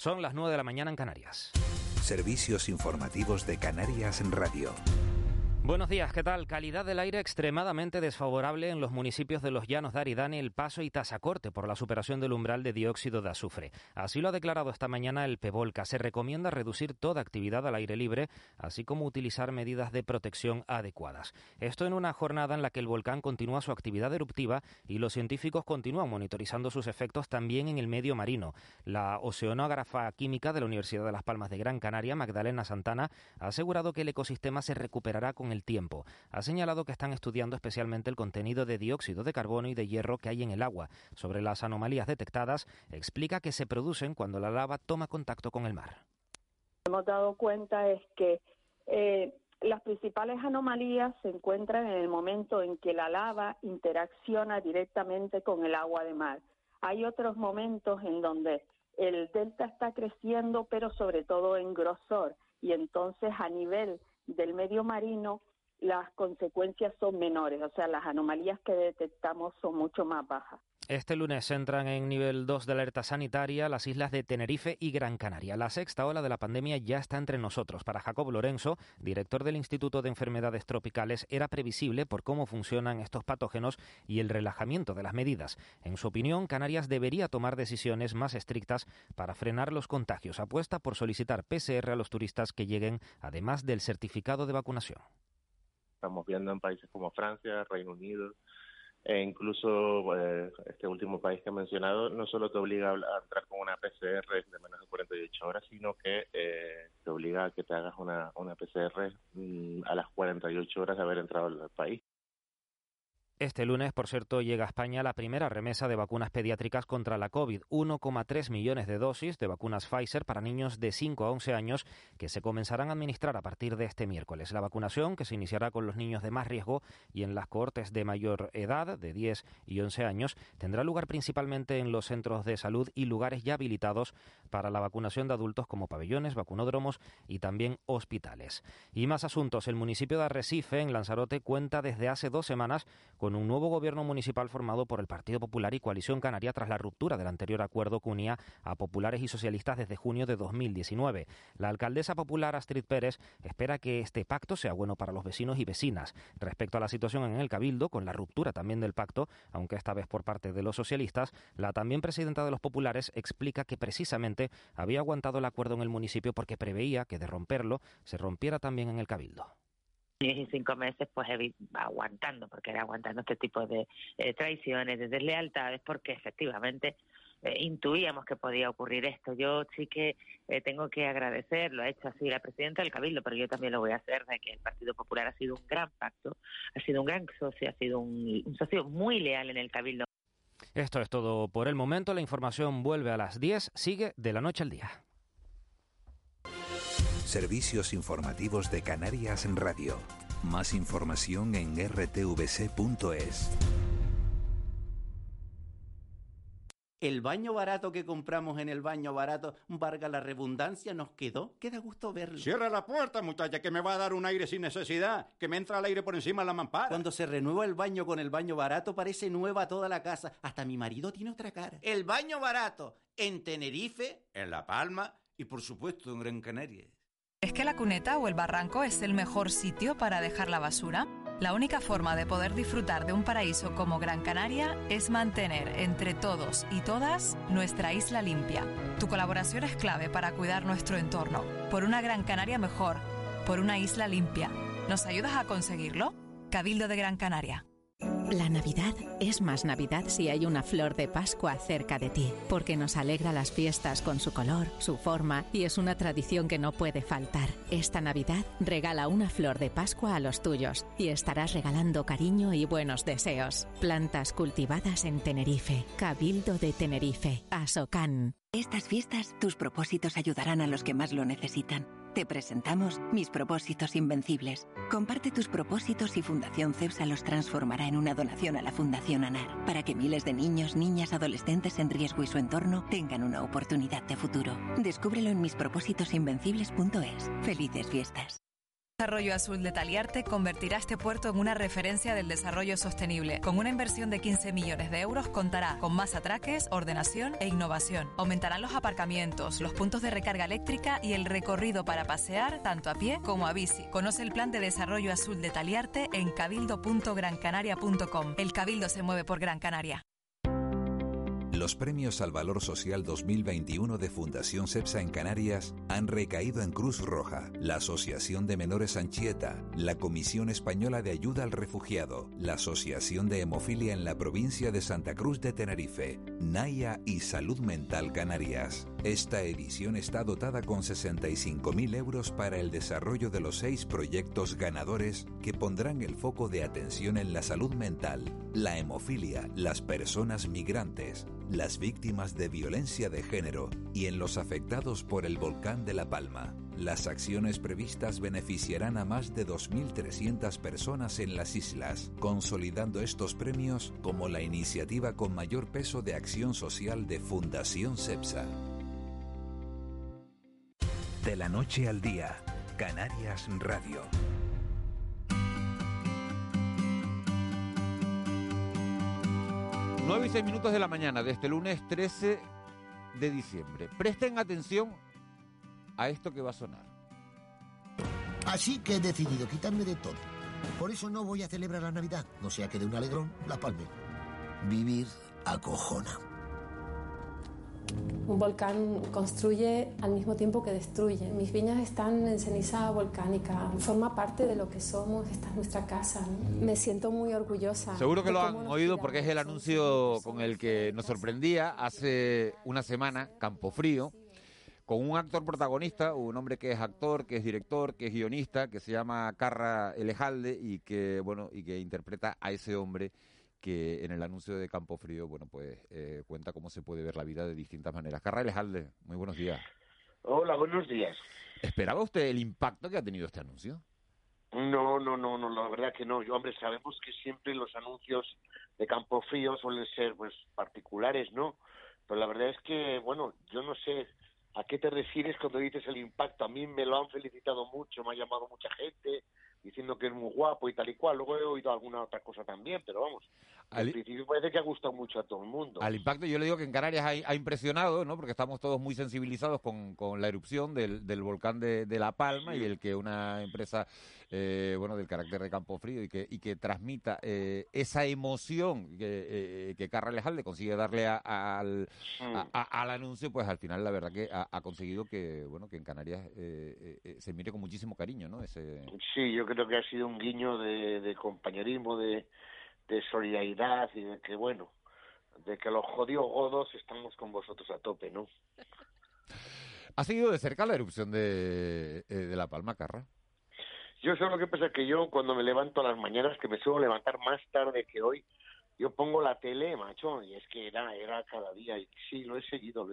Son las 9 de la mañana en Canarias. Servicios informativos de Canarias Radio. Buenos días, ¿qué tal? Calidad del aire extremadamente desfavorable en los municipios de Los Llanos de Aridane, El Paso y Tazacorte por la superación del umbral de dióxido de azufre. Así lo ha declarado esta mañana el PEVOLCA. Se recomienda reducir toda actividad al aire libre, así como utilizar medidas de protección adecuadas. Esto en una jornada en la que el volcán continúa su actividad eruptiva y los científicos continúan monitorizando sus efectos también en el medio marino. La oceanógrafa química de la Universidad de Las Palmas de Gran Canaria, Magdalena Santana, ha asegurado que el ecosistema se recuperará con el tiempo. Ha señalado que están estudiando especialmente el contenido de dióxido de carbono y de hierro que hay en el agua. Sobre las anomalías detectadas, explica que se producen cuando la lava toma contacto con el mar. Lo que hemos dado cuenta es que las principales anomalías se encuentran en el momento en que la lava interacciona directamente con el agua de mar. Hay otros momentos en donde el delta está creciendo, pero sobre todo en grosor, y entonces a nivel del medio marino las consecuencias son menores, o sea, las anomalías que detectamos son mucho más bajas. Este lunes entran en nivel 2 de alerta sanitaria las islas de Tenerife y Gran Canaria. La sexta ola de la pandemia ya está entre nosotros. Para Jacob Lorenzo, director del Instituto de Enfermedades Tropicales, era previsible por cómo funcionan estos patógenos y el relajamiento de las medidas. En su opinión, Canarias debería tomar decisiones más estrictas para frenar los contagios. Apuesta por solicitar PCR a los turistas que lleguen, además del certificado de vacunación. Estamos viendo en países como Francia, Reino Unido, e incluso este último país que he mencionado no solo te obliga a entrar con una PCR de menos de 48 horas, sino que te obliga a que te hagas una PCR a las 48 horas de haber entrado al país. Este lunes, por cierto, llega a España la primera remesa de vacunas pediátricas contra la COVID, 1,3 millones de dosis de vacunas Pfizer para niños de 5 a 11 años que se comenzarán a administrar a partir de este miércoles. La vacunación, que se iniciará con los niños de más riesgo y en las cohortes de mayor edad, de 10 y 11 años, tendrá lugar principalmente en los centros de salud y lugares ya habilitados para la vacunación de adultos como pabellones, vacunódromos y también hospitales. Y más asuntos. El municipio de Arrecife, en Lanzarote, cuenta desde hace 2 semanas con un nuevo gobierno municipal formado por el Partido Popular y Coalición Canaria tras la ruptura del anterior acuerdo que unía a populares y socialistas desde junio de 2019. La alcaldesa popular Astrid Pérez espera que este pacto sea bueno para los vecinos y vecinas. Respecto a la situación en el Cabildo, con la ruptura también del pacto, aunque esta vez por parte de los socialistas, la también presidenta de los populares explica que precisamente había aguantado el acuerdo en el municipio porque preveía que de romperlo se rompiera también en el Cabildo. 5 meses pues aguantando, porque era aguantando este tipo de traiciones, de deslealtades, porque efectivamente intuíamos que podía ocurrir esto. Yo sí que tengo que agradecer, lo ha hecho así la presidenta del Cabildo, pero yo también lo voy a hacer, de que el Partido Popular ha sido un gran pacto, ha sido un gran socio, ha sido un socio muy leal en el Cabildo. Esto es todo por el momento. La información vuelve a las 10, sigue de la noche al día. Servicios informativos de Canarias Radio. Más información en rtvc.es. El baño barato que compramos en el baño barato, valga la redundancia, nos quedó. Queda gusto verlo. Cierra la puerta, muchacha, que me va a dar un aire sin necesidad, que me entra el aire por encima de la mampara. Cuando se renueva el baño con el baño barato, parece nueva toda la casa. Hasta mi marido tiene otra cara. El baño barato en Tenerife, en La Palma y, por supuesto, en Gran Canaria. ¿Es que la cuneta o el barranco es el mejor sitio para dejar la basura? La única forma de poder disfrutar de un paraíso como Gran Canaria es mantener entre todos y todas nuestra isla limpia. Tu colaboración es clave para cuidar nuestro entorno. Por una Gran Canaria mejor, por una isla limpia. ¿Nos ayudas a conseguirlo? Cabildo de Gran Canaria. La Navidad es más Navidad si hay una flor de Pascua cerca de ti, porque nos alegra las fiestas con su color, su forma, y es una tradición que no puede faltar. Esta Navidad regala una flor de Pascua a los tuyos y estarás regalando cariño y buenos deseos. Plantas cultivadas en Tenerife. Cabildo de Tenerife. Asocán. Estas fiestas, tus propósitos ayudarán a los que más lo necesitan. Te presentamos Mis Propósitos Invencibles. Comparte tus propósitos y Fundación CEPSA los transformará en una donación a la Fundación ANAR para que miles de niños, niñas, adolescentes en riesgo y su entorno tengan una oportunidad de futuro. Descúbrelo en mispropósitosinvencibles.es. Felices fiestas. Desarrollo Azul de Taliarte convertirá este puerto en una referencia del desarrollo sostenible. Con una inversión de 15 millones de euros contará con más atraques, ordenación e innovación. Aumentarán los aparcamientos, los puntos de recarga eléctrica y el recorrido para pasear tanto a pie como a bici. Conoce el plan de Desarrollo Azul de Taliarte en cabildo.grancanaria.com. El Cabildo se mueve por Gran Canaria. Los premios al Valor Social 2021 de Fundación CEPSA en Canarias han recaído en Cruz Roja, la Asociación de Menores Anchieta, la Comisión Española de Ayuda al Refugiado, la Asociación de Hemofilia en la provincia de Santa Cruz de Tenerife, Naya y Salud Mental Canarias. Esta edición está dotada con 65.000 euros para el desarrollo de los 6 proyectos ganadores que pondrán el foco de atención en la salud mental, la hemofilia, las personas migrantes, las víctimas de violencia de género y en los afectados por el volcán de La Palma. Las acciones previstas beneficiarán a más de 2.300 personas en las islas, consolidando estos premios como la iniciativa con mayor peso de acción social de Fundación CEPSA. De la noche al día, Canarias Radio. Nueve y 6 minutos de la mañana de este lunes 13 de diciembre. Presten atención a esto que va a sonar. Así que he decidido quitarme de todo. Por eso no voy a celebrar la Navidad, no sea que de un alegrón la palme. Vivir acojona. Un volcán construye al mismo tiempo que destruye. Mis viñas están en ceniza volcánica. Forma parte de lo que somos, esta es nuestra casa. Me siento muy orgullosa. Seguro que lo han oído porque es el anuncio con el que nos sorprendía hace una semana, Campofrío, con un actor protagonista, un hombre que es actor, que es director, que es guionista, que se llama Karra Elejalde y que, bueno, y que interpreta a ese hombre que en el anuncio de Campofrío, bueno, pues cuenta cómo se puede ver la vida de distintas maneras. Karra Elejalde, muy buenos días. Hola, buenos días. ¿Esperaba usted el impacto que ha tenido este anuncio? No, la verdad que no. Yo, hombre, sabemos que siempre los anuncios de Campofrío suelen ser, pues, particulares, ¿no? Pero la verdad es que, bueno, yo no sé a qué te refieres cuando dices el impacto. A mí me lo han felicitado mucho, me ha llamado mucha gente diciendo que es muy guapo y tal y cual. Luego he oído alguna otra cosa también, pero vamos, al principio parece que ha gustado mucho a todo el mundo. Al impacto, yo le digo que en Canarias ha impresionado, ¿no? Porque estamos todos muy sensibilizados con la erupción del volcán de La Palma, sí. Y el que una empresa, bueno, del carácter de Campofrío y que transmita esa emoción que Karra Elejalde consigue darle al anuncio, pues al final la verdad que ha conseguido que, bueno, que en Canarias se mire con muchísimo cariño, ¿no? Sí, yo creo que ha sido un guiño de compañerismo, de solidaridad y de que, bueno, de que los jodidos godos estamos con vosotros a tope, ¿no? ¿Ha seguido de cerca la erupción de La Palma, Karra? Yo sé lo que pasa, que yo cuando me levanto a las mañanas, que me suelo levantar más tarde que hoy, yo pongo la tele, macho, y es que era cada día, y sí, lo he seguido.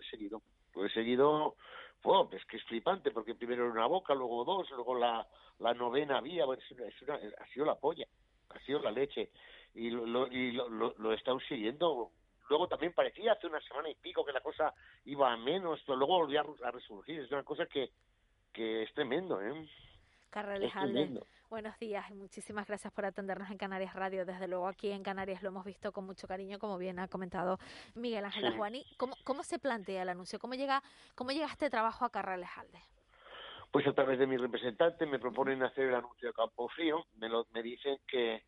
Wow, es que es flipante, porque primero era una boca, luego dos, luego la novena vía. Bueno, ha sido la polla, ha sido la leche, y lo he estado siguiendo. Luego también parecía hace una semana y pico que la cosa iba a menos, pero luego volvió a resurgir. Es una cosa que es tremendo, ¿eh? Karra Elejalde, buenos días y muchísimas gracias por atendernos en Canarias Radio. Desde luego aquí en Canarias lo hemos visto con mucho cariño, como bien ha comentado Miguel Ángel Juaní. Sí. ¿Cómo se plantea el anuncio? ¿Cómo llega este trabajo a Karra Elejalde? Pues a través de mi representante me proponen hacer el anuncio de Campofrío. Me dicen que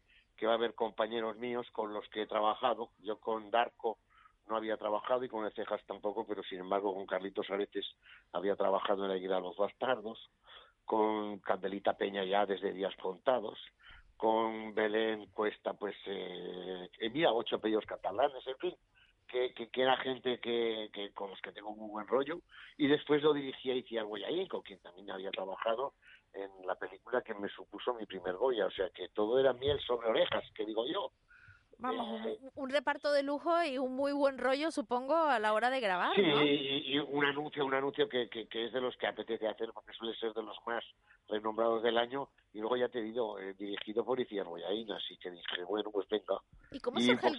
va a haber compañeros míos con los que he trabajado. Yo con Darco no había trabajado y con Ezejas tampoco, pero sin embargo con Carlitos Aretes había trabajado en la Guía de los Bastardos, con Candela Peña ya desde días contados, con Belén Cuesta, pues, mira, 8 apellidos catalanes, en fin, que era gente que con los que tengo muy buen rollo, y después lo dirigí a Icíar Bollaín, con quien también había trabajado en la película que me supuso mi primer Goya, o sea que todo era miel sobre orejas, que digo yo. Vamos, un reparto de lujo y un muy buen rollo, supongo, a la hora de grabar, sí, ¿no? Y un anuncio que es de los que apetece hacer, porque suele ser de los más renombrados del año, y luego ya te digo, dirigido por Icíar Bollaín, así que dije, bueno, pues venga. ¿Y cómo surge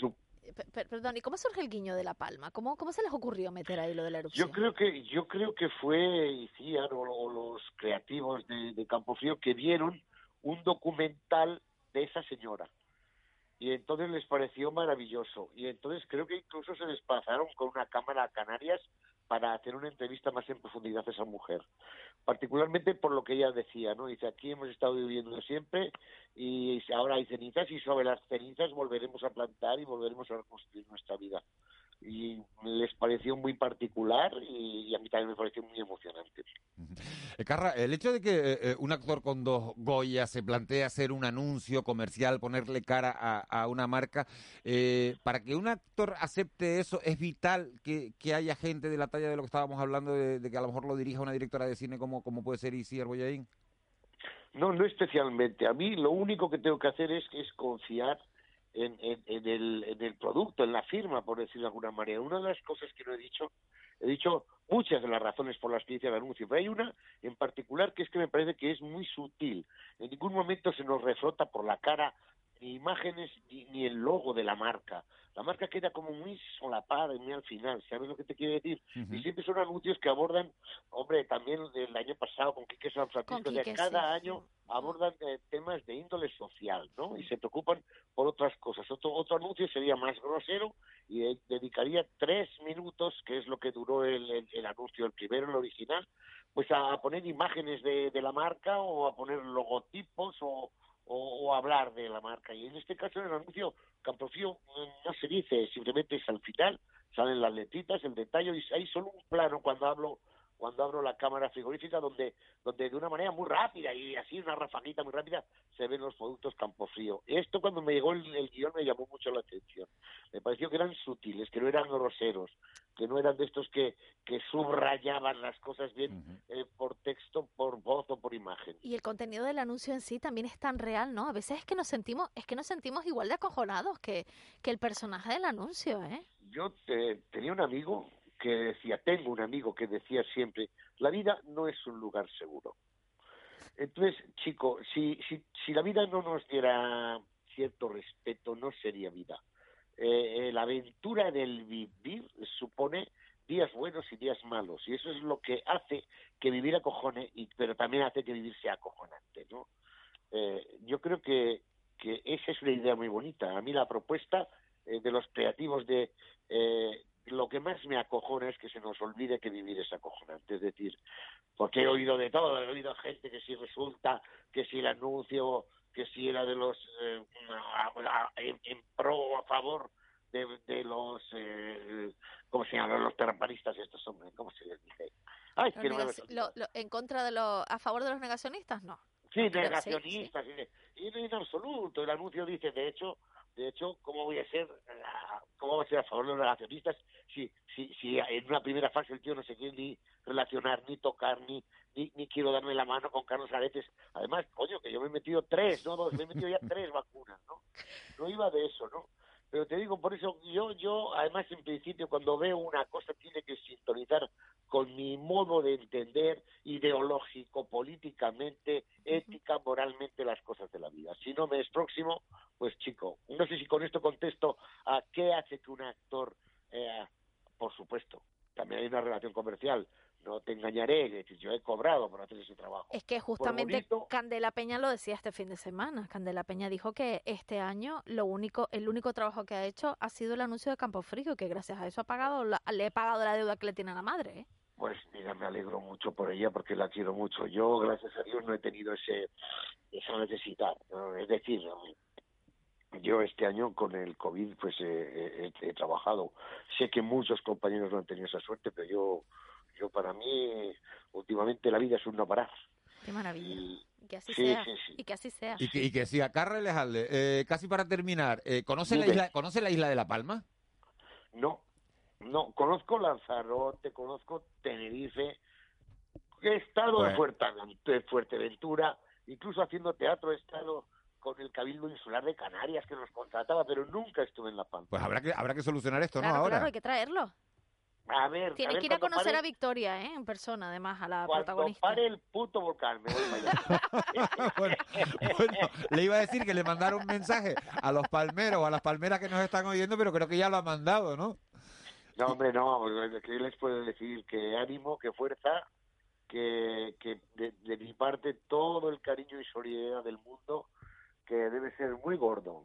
Perdón, ¿y cómo surge el guiño de La Palma? ¿Cómo se les ocurrió meter ahí lo de la erupción? Yo creo que fue Icíar o los creativos de Campofrío que vieron un documental de esa señora. Y entonces les pareció maravilloso. Y entonces creo que incluso se desplazaron con una cámara a Canarias para hacer una entrevista más en profundidad a esa mujer. Particularmente por lo que ella decía, ¿no? Dice, aquí hemos estado viviendo siempre y ahora hay cenizas y sobre las cenizas volveremos a plantar y volveremos a reconstruir nuestra vida. Y les pareció muy particular y a mí también me pareció muy emocionante. Karra, el hecho de que un actor con dos Goyas se plantea hacer un anuncio comercial, ponerle cara a una marca, para que un actor acepte eso, ¿es vital que haya gente de la talla de lo que estábamos hablando, de que a lo mejor lo dirija una directora de cine como puede ser Icíar Bollaín? No especialmente. A mí lo único que tengo que hacer es confiar en el producto, en la firma, por decirlo de alguna manera. Una de las cosas que no he dicho muchas de las razones por las que hice el anuncio, pero hay una en particular que es que me parece que es muy sutil. En ningún momento se nos reflota por la cara ni imágenes ni el logo de la marca. La marca queda como muy solapada y muy al final, ¿sabes lo que te quiero decir? Uh-huh. Y siempre son anuncios que abordan, hombre, también el año pasado con Quique San Francisco, de cada año abordan temas de índole social, ¿no? Y se preocupan por otras cosas. Otro anuncio sería más grosero y dedicaría 3 minutos, que es lo que duró el anuncio, el primero, el original, pues a poner imágenes de la marca o a poner logotipos o hablar de la marca. Y en este caso, en el anuncio, Campofrío no se dice, simplemente es al final, salen las letritas, el detalle, y hay solo un plano cuando abro la cámara frigorífica, donde de una manera muy rápida, y así una rafaguita muy rápida, se ven los productos Campofrío. Esto, cuando me llegó el guión, me llamó mucho la atención. Me pareció que eran sutiles, que no eran groseros, que no eran de estos que subrayaban las cosas bien por texto, por voz o por imagen. Y el contenido del anuncio en sí también es tan real, ¿no? A veces es que nos sentimos igual de acojonados que el personaje del anuncio, ¿eh? Yo tenía un amigo que decía, tengo un amigo que decía siempre, la vida no es un lugar seguro. Entonces, chico, si la vida no nos diera cierto respeto, no sería vida. La aventura del vivir supone días buenos y días malos, y eso es lo que hace que vivir acojone, pero también hace que vivir sea acojonante, ¿no? Yo creo que esa es una idea muy bonita. A mí la propuesta de los creativos de... Lo que más me acojona es que se nos olvide que vivir es acojonante, es decir, porque he oído de todo, he oído gente que si resulta, que si el anuncio, que si era de los en pro o a favor de los ¿cómo se llaman los terraplanistas estos hombres? ¿Cómo se les dice? Ay, que en contra de los, a favor de los negacionistas, no. Sí, negacionistas, sí. Y en absoluto, el anuncio dice, de hecho, ¿cómo voy a ser a favor de los relacionistas si en una primera fase el tío no se quiere ni relacionar, ni tocar, ni quiero darme la mano con Carlos Aretes? Además, coño, que yo me he metido 3 vacunas, ¿no? No iba de eso, ¿no? Pero te digo, por eso yo además, en principio, cuando veo una cosa tiene que sintonizar con mi modo de entender ideológico, políticamente, ética, moralmente las cosas de la vida. Si no me es próximo, pues chico, no sé si con esto contesto a qué hace que un actor, por supuesto, también hay una relación comercial, no te engañaré, es decir, yo he cobrado por hacer ese trabajo. Es que justamente bonito, Candela Peña lo decía este fin de semana. Candela Peña dijo que este año el único trabajo que ha hecho ha sido el anuncio de Campofrío, que gracias a eso le he pagado la deuda que le tiene a la madre, ¿eh? Pues mira, me alegro mucho por ella porque la quiero mucho. Yo, gracias a Dios, no he tenido esa necesidad, ¿no? Es decir, yo este año con el COVID pues he trabajado. Sé que muchos compañeros no han tenido esa suerte, pero yo para mí últimamente la vida es un no parar. Qué maravilla. Que así sea. Sí. Y que así sea. Y que siga. Karra Elejalde, casi para terminar, ¿conoce la isla de La Palma? No, conozco Lanzarote, conozco Tenerife, he estado en Fuerteventura, incluso haciendo teatro he estado con el Cabildo Insular de Canarias que nos contrataba, pero nunca estuve en La Palma. Pues habrá que solucionar esto, claro, ¿no? Ahora. Claro, hay que traerlo. A ver, tiene que ir a conocer a Victoria, en persona, además, a la protagonista. Cuando pare el puto volcán, me voy allá. Bueno, le iba a decir que le mandara un mensaje a los palmeros, a las palmeras que nos están oyendo, pero creo que ya lo ha mandado, ¿no? No, hombre, no. ¿Qué les puedo decir? Que ánimo, que fuerza, que de mi parte todo el cariño y solidaridad del mundo, que debe ser muy gordo,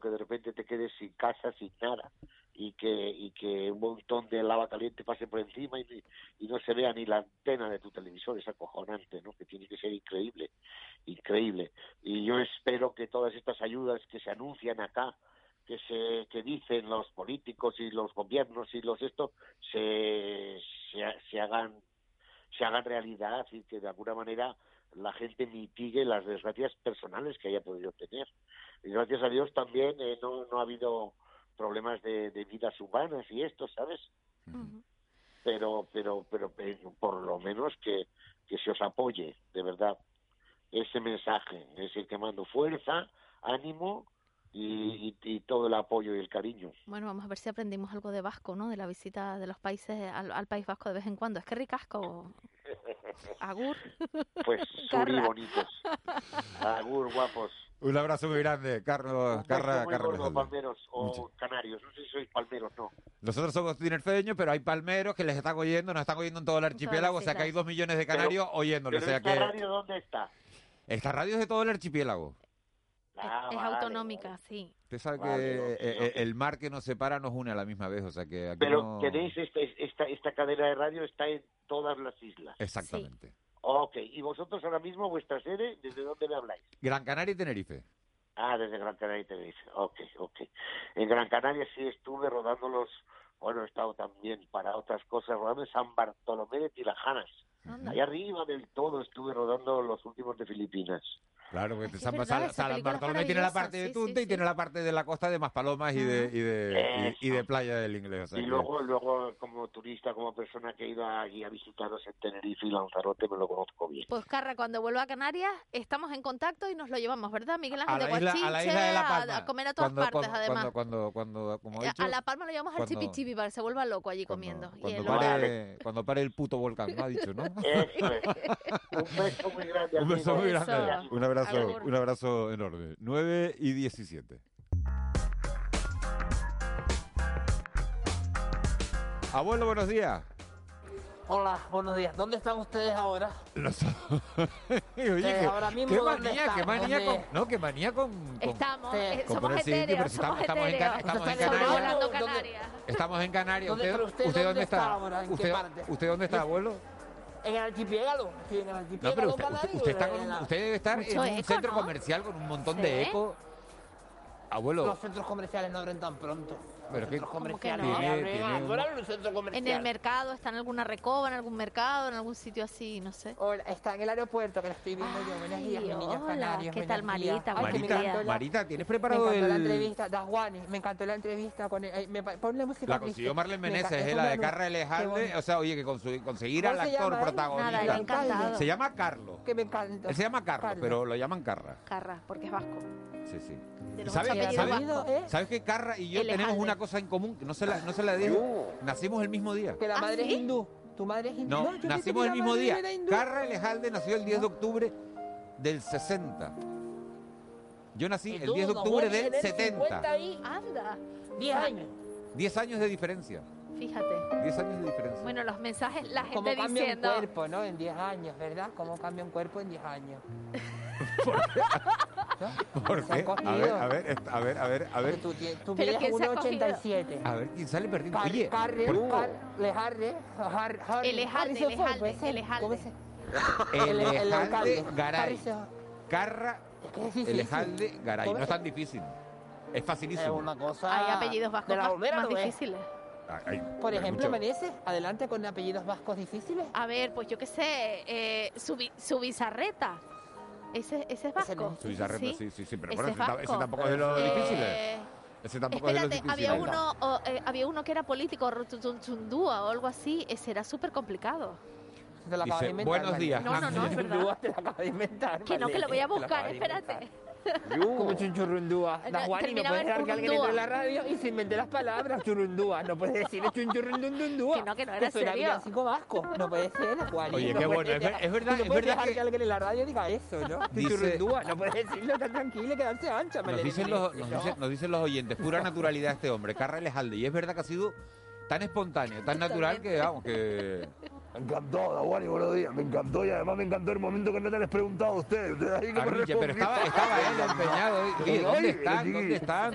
que de repente te quedes sin casa, sin nada. Y que un montón de lava caliente pase por encima y no se vea ni la antena de tu televisor. Es acojonante, ¿no? Que tiene que ser increíble, increíble. Y yo espero que todas estas ayudas que se anuncian acá, que dicen los políticos y los gobiernos y los esto, se hagan realidad y que de alguna manera la gente mitigue las desgracias personales que haya podido tener. Y gracias a Dios también no ha habido problemas de vidas humanas y esto, ¿sabes? Uh-huh. Pero por lo menos que se os apoye, de verdad. Ese mensaje es el que mando, fuerza, ánimo y todo el apoyo y el cariño. Bueno, vamos a ver si aprendimos algo de vasco, ¿no? De la visita de los países al País Vasco de vez en cuando. Es que ricasco. Agur. Pues suri bonitos. Agur, guapos. Un abrazo muy grande, Carra. Palmeros o canarios, no sé si sois palmeros, no. Nosotros somos tinerfeños, pero hay palmeros que les están oyendo, nos están oyendo en todo el archipiélago, o sea que hay 2 millones de canarios oyéndoles. Pero o sea ¿esta radio dónde está? Esta radio es de todo el archipiélago. Es autonómica, sí. Usted sabe el mar que nos separa nos une a la misma vez, o sea que... Aquí pero no... tenéis esta cadena de radio está en todas las islas. Exactamente. Sí. Ok, y vosotros ahora mismo, vuestra sede, ¿desde dónde me habláis? Gran Canaria y Tenerife. Ah, desde Gran Canaria y Tenerife, ok. En Gran Canaria sí estuve rodando he estado también para otras cosas, rodando en San Bartolomé de Tilajanas. Anda. Allá arriba del todo estuve rodando los últimos de Filipinas. Claro, porque San Bartolomé tiene la parte de Tunte y tiene la parte de la costa de Maspalomas y de Playa del Inglés. O sea, y luego como turista, como persona que he ido allí a visitaros en Tenerife y Lanzarote, me lo conozco bien. Pues Carra, cuando vuelva a Canarias estamos en contacto y nos lo llevamos, ¿verdad? Miguel Ángel de Guachinche, a la isla de La Palma. A comer a todas partes, además. Como he dicho, a La Palma lo llevamos al Chipichipi para que se vuelva loco allí comiendo. Cuando pare el puto volcán, lo ha dicho, ¿no? Eso es. Un beso muy grande. Un beso muy grande. Un abrazo enorme. 9:17. Abuelo, buenos días. Hola, buenos días. ¿Dónde están ustedes ahora? Oye, ahora mismo qué manía con Estamos en Canarias. ¿Usted dónde está? Ahora, ¿Usted dónde está, abuelo? En el archipiélago, sí, en el archipiélago. No, pero usted debe estar en un centro comercial con un montón de eco. Abuelo. Los centros comerciales no abren tan pronto. Pero los centros comerciales no abren un centro comercial. En el mercado, está en alguna recoba, en algún mercado, en algún sitio así, no sé. Hola, está en el aeropuerto, que la estoy viendo yo. Buenos días, mi niña Canarias. ¿Qué tal, Marita? Marita, ¿tienes preparado la entrevista? Dasguani, me encantó la entrevista. Pon la música. La consiguió Marlene Meneses, es la de Karra Elejalde. O sea, oye, que conseguir al actor protagonista. Nada, encantado. Se llama Carlos. Que me encanta. Él se llama Carlos, pero lo llaman Karra. Karra, porque es vasco. Sí. ¿Sabes que Karra y yo tenemos una cosa en común? Que no se la digo. Nacimos el mismo día. Que la madre es hindú. Tu madre es hindú. No, nacimos el mismo día. Karra Elejalde nació el 10 de octubre del 60. Yo nací el 10 de octubre del 70. Anda. 10 años. 10 años de diferencia. Fíjate. 10 años de diferencia. Bueno, los mensajes, la gente diciendo... Cómo cambia un cuerpo, ¿no? En 10 años, ¿verdad? Cómo cambia un cuerpo en 10 años. ¿Por qué? A ver. Tú mides 1,87. A ver, ¿quién sale perdiendo? Oye. Elejalde Garay. No es tan difícil. Es facilísimo. Hay apellidos vascos más difíciles. Por ejemplo, Meneses, adelante con apellidos vascos difíciles. A ver, pues yo qué sé, Subizarreta. ¿Ese es vasco? Sí, pero bueno, ese tampoco es de los difíciles. Espérate, había uno que era político, Rututundúa o algo así, ese era súper complicado. Te lo acabas de inventar. Buenos días. No, es verdad. Te lo acabas de inventar. Que no, que lo voy a buscar, espérate. Como chunchurrundúa. Da Juani, no puedes dejar que alguien entre en la radio y se invente las palabras churrundúa. No puedes decir chunchurrundúa. Que no era serio. Soy clásico vasco. No puede ser, Juani. Oye, qué bueno. Es verdad que alguien en la radio diga eso, ¿no? Churrundúa. No puedes decirlo tan tranquilo y quedarse ancha. Nos dicen los oyentes, pura naturalidad este hombre, Karra Elejalde. Y es verdad que ha sido tan espontáneo, tan natural que, vamos, que... Me encantó, Dawani, buenos días. Me encantó y además me encantó el momento que no te les preguntado a ustedes. Pero estaba él empeñado.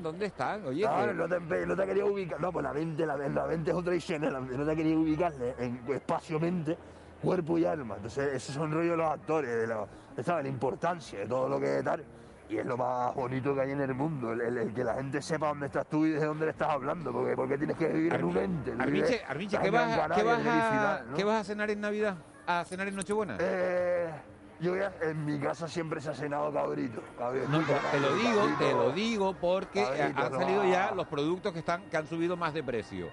¿Dónde están? Oye, no te quería ubicar. No, pues la mente es otra higiene. No te quería ubicarle en espacio-mente, cuerpo y alma. Entonces, ese es un rollo de los actores, de la importancia de todo lo que es tal. Y es lo más bonito que hay en el mundo, el que la gente sepa dónde estás tú y de dónde le estás hablando, porque tienes que vivir en un ente. Arbiche, ¿qué vas a cenar en Navidad? ¿A cenar en Nochebuena? En mi casa siempre se ha cenado cabrito. Te lo digo porque cabrito, han salido ya los productos que han subido más de precio.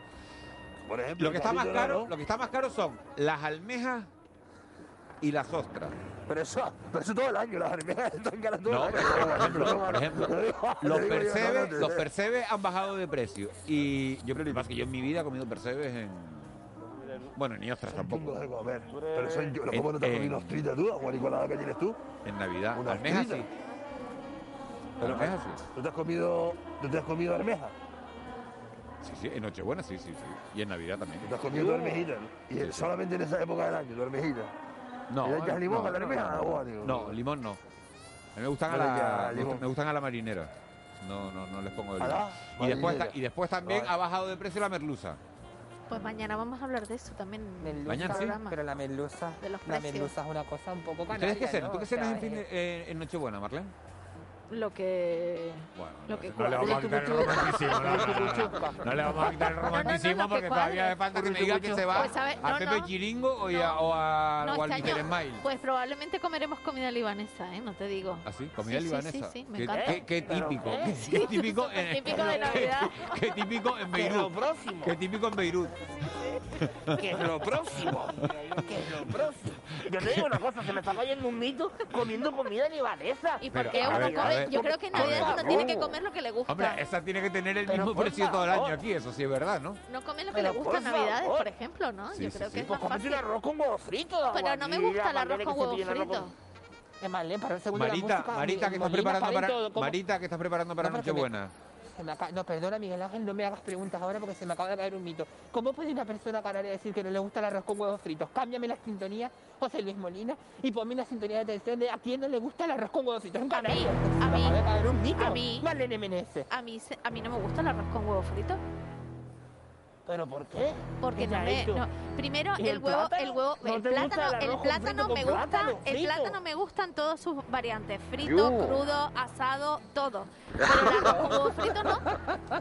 Por ejemplo, lo que está más caro son las almejas y las ostras. Pero eso todo el año, las armejas están ganando todo el año. Por ejemplo, los percebes han bajado de precio. Y yo creo que yo en mi vida he comido percebes en... Bueno, ni ostras tampoco. Pero son yo. ¿Cómo no te has comido ostritas tú, Juan, con la edad que tienes tú? En Navidad. Una almeja sí. Pero almeja sí. ¿No te has comido almeja? Sí, en Nochebuena sí. Y en Navidad también. ¿Te has comido tu almejita? Y solamente en esa época del año, tu almejita. No, limón no. A mí me gustan a la marinera. No les pongo de limón. Y después también ha bajado de precio la merluza. Pues mañana vamos a hablar de eso también. Mañana sí. Pero la merluza es una cosa un poco canaria. ¿Tú qué cenas en Nochebuena, Marlene? No le vamos a quitar el romanticismo porque todavía me falta que me diga que se va a Pepe Chiringo o a Walter Smile. Pues probablemente comeremos comida libanesa, no te digo. ¿Ah, sí? ¿Comida libanesa? Sí, me encanta. Qué típico. Qué típico de Navidad. Qué típico en Beirut. Qué típico en Beirut. Que es lo próximo. Yo te digo una cosa, se me está cayendo un mito comiendo comida libanesa. ¿Y por qué uno come? Yo creo que en Navidad uno tiene que comer lo que le gusta. Hombre, esa tiene que tener el mismo precio todo el año aquí, eso sí es verdad, ¿no? No come lo que le gusta en Navidades, por ejemplo, ¿no? Yo creo que es más fácil. Pues comes un arroz con huevo frito. Pero no me gusta el arroz con huevo frito. Marita, que estás preparando para Nochebuena. Perdona, Miguel Ángel, no me hagas preguntas ahora porque se me acaba de caer un mito. ¿Cómo puede una persona canaria decir que no le gusta el arroz con huevos fritos? Cámbiame la sintonía, José Luis Molina, y ponme una sintonía de atención de a quién no le gusta el arroz con huevos fritos. A mí, Marlene Meneses. A mí no me gusta el arroz con huevos fritos. ¿Pero por qué? Porque primero, el plátano me gusta en todas sus variantes. Frito, crudo, asado, todo. Pero el arroz con huevo frito no.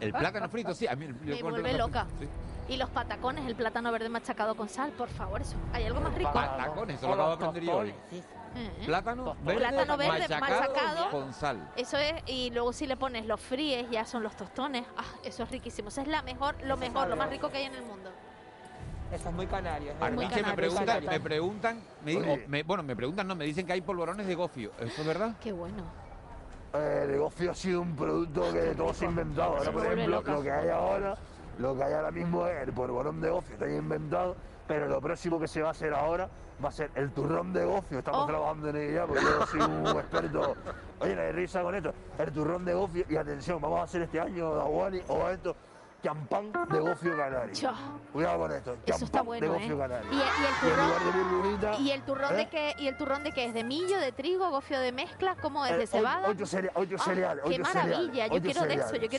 El plátano frito, sí. A mí me vuelve loca. Sí. Y los patacones, el plátano verde machacado con sal, por favor, eso. ¿Hay algo más rico? Patacones, eso lo acabo de aprender yo hoy. Sí. Plátano verde machacado con sal. Eso es, y luego si le pones los fríes, ya son los tostones. Eso es riquísimo. Eso es lo más rico que hay en el mundo. Eso es muy canario. Me dicen que hay polvorones de gofio. ¿Eso es verdad? Qué bueno. El gofio ha sido un producto que todos se inventaron. Ahora, por ejemplo, lo que hay ahora mismo es el polvorón de gofio, está inventado. Pero lo próximo que se va a hacer ahora va a ser el turrón de gofio. Estamos trabajando en ello ya porque yo soy un experto. Oye, no hay risa con esto. El turrón de gofio. Y atención, vamos a hacer este año, Dawani, o esto, champán de gofio canario. Cuidado con esto. Eso está bueno, de gofio canario. ¿Y el turrón de qué es? ¿De millo, de trigo, gofio de mezcla? ¿Cómo es? ¿De cebada? Ocho cereales. ¡Qué maravilla! Yo quiero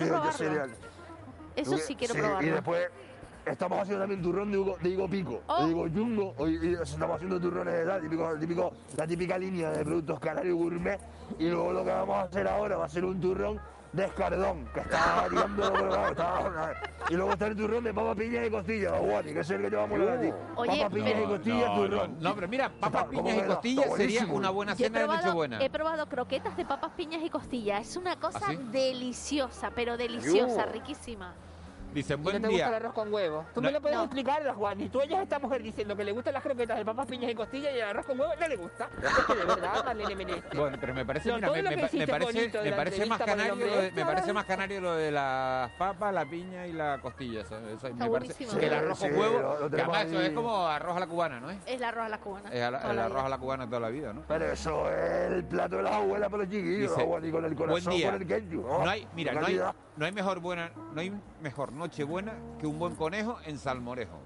probarlo. Eso sí quiero probarlo. Y después... Estamos haciendo también turrón de higo pico, de higo chungo, y estamos haciendo turrones de edad, la típica línea de productos canarios gourmet. Y luego lo que vamos a hacer ahora va a ser un turrón de escardón, que está tirando y luego está el turrón de papas, piñas y costillas, Dawani, que es el que llevamos a ti. Papas, piñas y costillas, turrón. Pero mira, papas, piñas y costillas sería una buena cena de Nochebuena. He probado croquetas de papas, piñas y costillas, es una cosa deliciosa, riquísima. Dice, buen día. ¿No te gusta el arroz con huevo? Tú no me lo puedes explicar, Juan. Y tú oyes a esta mujer diciendo que le gustan las croquetas de papas, piñas y costillas, y el arroz con huevo no le gusta. Es que de verdad, Marlene Meneses. Bueno, pero me parece, mira, me parece más canario lo de las papas, la piña y la costilla. Eso me parece que el arroz con huevo, que además eso es como arroz a la cubana, ¿no es? Es el arroz a la cubana. Es el arroz a la cubana toda la vida, ¿no? Pero eso es el plato de las abuelas para los chiquillos, con el corazón, con el kenju. No hay, mira, no hay mejor Nochebuena que un buen conejo en salmorejo.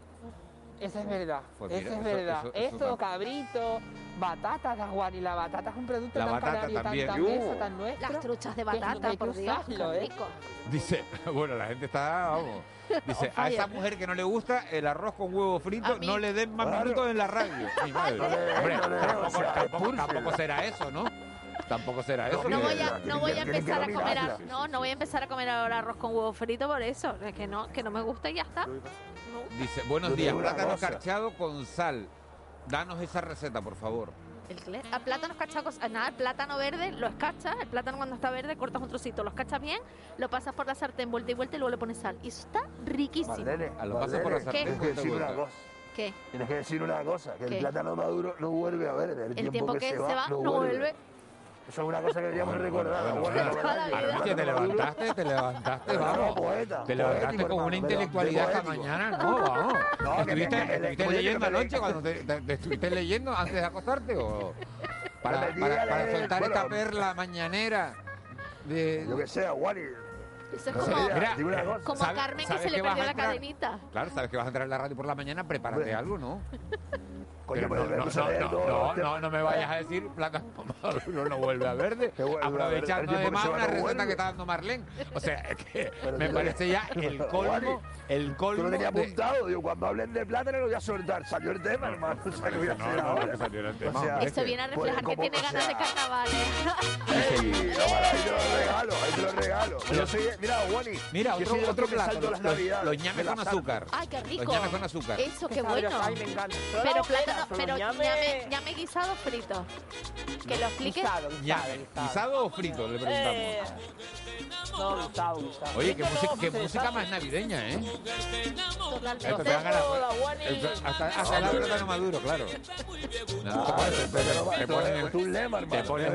Esa es verdad, pues mira, esa es verdad. Esto, cabrito, batatas, Juan, y la batata es un producto tan canario, tan nuestro, tan nuestro. Las truchas de batata, por Dios, qué rico. Dice, bueno, la gente está, vamos, dice, a esa mujer que no le gusta el arroz con huevo frito, no le den más minutos en la radio. Mi madre, hombre, tampoco será eso, ¿no? Tampoco será eso. No voy a empezar a comer ahora arroz con huevo frito por eso, que no me gusta y ya está. Dice, buenos días, plátano carchado con sal. Danos esa receta, por favor. El plátano escarchado con sal. Nada, el plátano verde lo escarchas, el plátano cuando está verde cortas un trocito, lo escarchas bien, lo pasas por la sartén vuelta y vuelta y luego le pones sal. Y eso está riquísimo. Lo pasas por la sartén vuelta y vuelta. ¿Qué? Tienes que decir una cosa, que el plátano maduro no vuelve a verde. El tiempo que se va no vuelve. Eso es una cosa que deberíamos recordar. Anoche te levantaste, vamos. Poeta, te levantaste con una intelectualidad esta mañana, ¿no? Vamos. No, ¿Estuviste leyendo anoche cuando te estuviste leyendo antes de acostarte? ¿O para soltar esta perla mañanera? Lo que sea, Wally. Eso es como a Carmen que se le perdió la cadenita. Claro, sabes que vas a entrar en la radio por la mañana, prepárate algo, ¿no? Coño, no me vayas a decir plátano maduro no vuelve a verde, aprovechando además una receta que está dando Marlene. O sea, es que me parece ya el colmo. Yo lo tenía apuntado, digo, cuando hablen de plátano lo voy a soltar. Salió el tema, hermano. Esto viene a reflejar que tiene ganas de carnaval, ahí te lo regalo. Mira, Wally. Mira, otro plato, los ñames con azúcar. Ay, qué rico. Los ñames con azúcar. Eso, qué bueno. Ay, me encanta. Pero ñame guisado o frito. Que lo expliques. Guisado o frito, le preguntamos. No, guisado. Oye, qué música más navideña, ¿eh? Esto te va a ganar. Hasta el plátano maduro, claro. Te pones un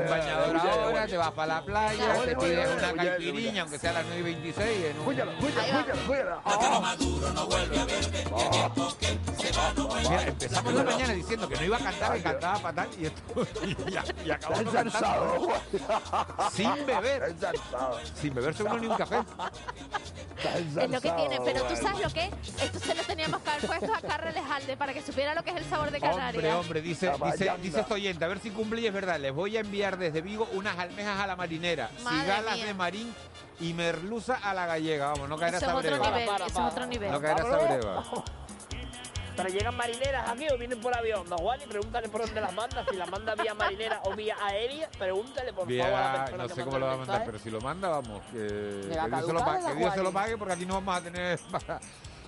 bañador ahora, te vas para la playa, te pides una caipirinha, aunque sea a las 9:26. Escúchalo. Plátano maduro no vuelve a verte. Mira, empezamos la mañana diciendo que no iba a cantar, que cantaba fatal y esto y acabó cantando sin beberse uno ni un café. Es lo que tiene, pero tú sabes lo que es. Esto se lo teníamos que haber puesto a Karra Elejalde para que supiera lo que es el sabor de Canarias. Hombre, dice este oyente, a ver si cumple y es verdad, les voy a enviar desde Vigo unas almejas a la marinera, cigalas de marín y merluza a la gallega. Vamos, no caerás a breva. Eso es otro nivel. No caerás a breva. Pero llegan marineras aquí o vienen por avión. No, Juan, y pregúntale por dónde las manda. Si las manda vía marinera o vía aérea, pregúntale por favor a la persona. No sé cómo lo va a mandar, pero si lo manda, vamos. Que Dios se lo pague, porque aquí no vamos a tener.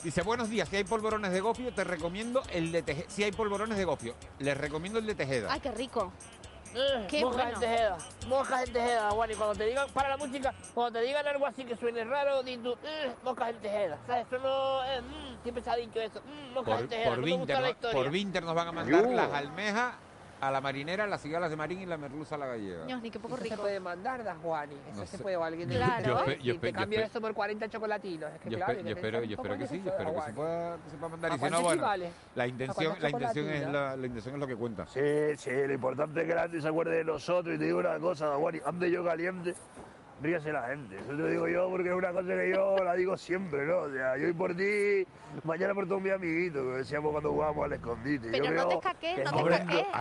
Dice, buenos días, si hay polvorones de gofio, te recomiendo el de Tejeda. Si hay polvorones de gofio, les recomiendo el de Tejeda. Ay, qué rico. Moscas en Tejeda, Juan, y cuando te digan, para la música, cuando te digan algo así que suene raro, di tú, moscas en Tejeda, ¿sabes? Eso no, siempre se ha dicho eso, moscas en Tejeda, por Vinter nos van a mandar las almejas a la marinera, las cigalas de marín y la merluza a la gallega. Dios, ni qué poco rico. Se puede mandar, Juani. Eso no se puede, o alguien de claro. Y te cambio esto por 40 chocolatinos. Es que yo espero que sí, yo espero que se pueda mandar. Y si no, bueno, la intención es lo que cuenta. Sí, lo importante es que la gente se acuerde de nosotros. Y te digo una cosa, Juani, ande yo caliente, ríase la gente. Eso te lo digo yo porque es una cosa que yo la digo siempre, ¿no? O sea, yo voy por ti, mañana por todos mis amiguitos, que decíamos cuando jugábamos al escondite. Pero no te escaques,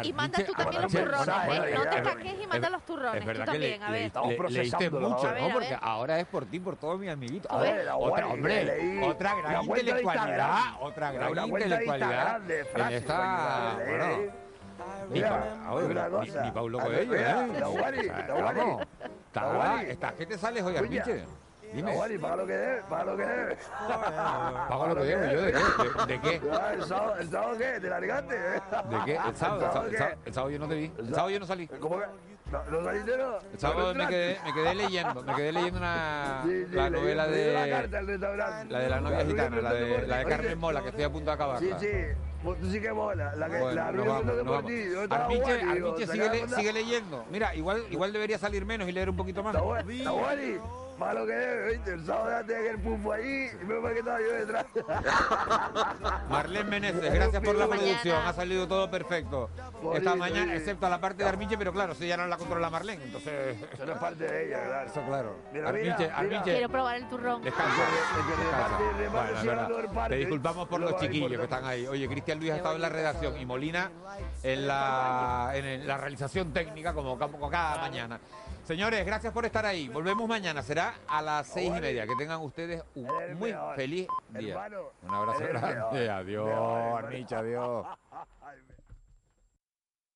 y manda tú también los turrones, ¿eh? No te escaques y manda los turrones, tú también, a ver. Estamos procesando mucho, ¿no? Porque ahora es por ti, por todos mis amiguitos. A ver, otra gran intelectualidad, Ni Paulo Coelho, ¿eh? Esta gente sale hoy al pinche. Dime. Juaní, paga lo que debes, paga lo que debes. Paga lo que debes, ¿yo de qué? ¿De qué? ¿El sábado qué? ¿Te largaste? ¿De qué? ¿El sábado? El sábado yo no te vi. El sábado yo no salí. ¿Cómo que? ¿No saliste, no? El sábado me quedé leyendo la novela de... La de la novia gitana, la de Carmen Mola, que estoy a punto de acabar. Sí, sí. Tú sí que mola, la que Arpiche sigue leyendo. Mira, igual debería salir menos y leer un poquito más. Tahuani, más lo que debe, ¿viste? El sábado ya te dejé el pufo ahí y me parece que estaba yo detrás. Marlene Meneses, gracias por la producción, ha salido todo perfecto. Esta mañana, excepto la parte de Arpiche, pero claro, si ya no la controla Marlene, entonces... Eso no es parte de ella, claro. Eso claro. Arpiche... Quiero probar el turrón. Descansa. Bueno, te disculpamos por los chiquillos que están ahí. Oye, Cristian Luis ha estado en la redacción y Molina en la realización técnica, como cada mañana. Señores, gracias por estar ahí. Volvemos mañana, será a las 6:30. Que tengan ustedes un muy feliz día. Un abrazo grande. Adiós, Armiche, adiós.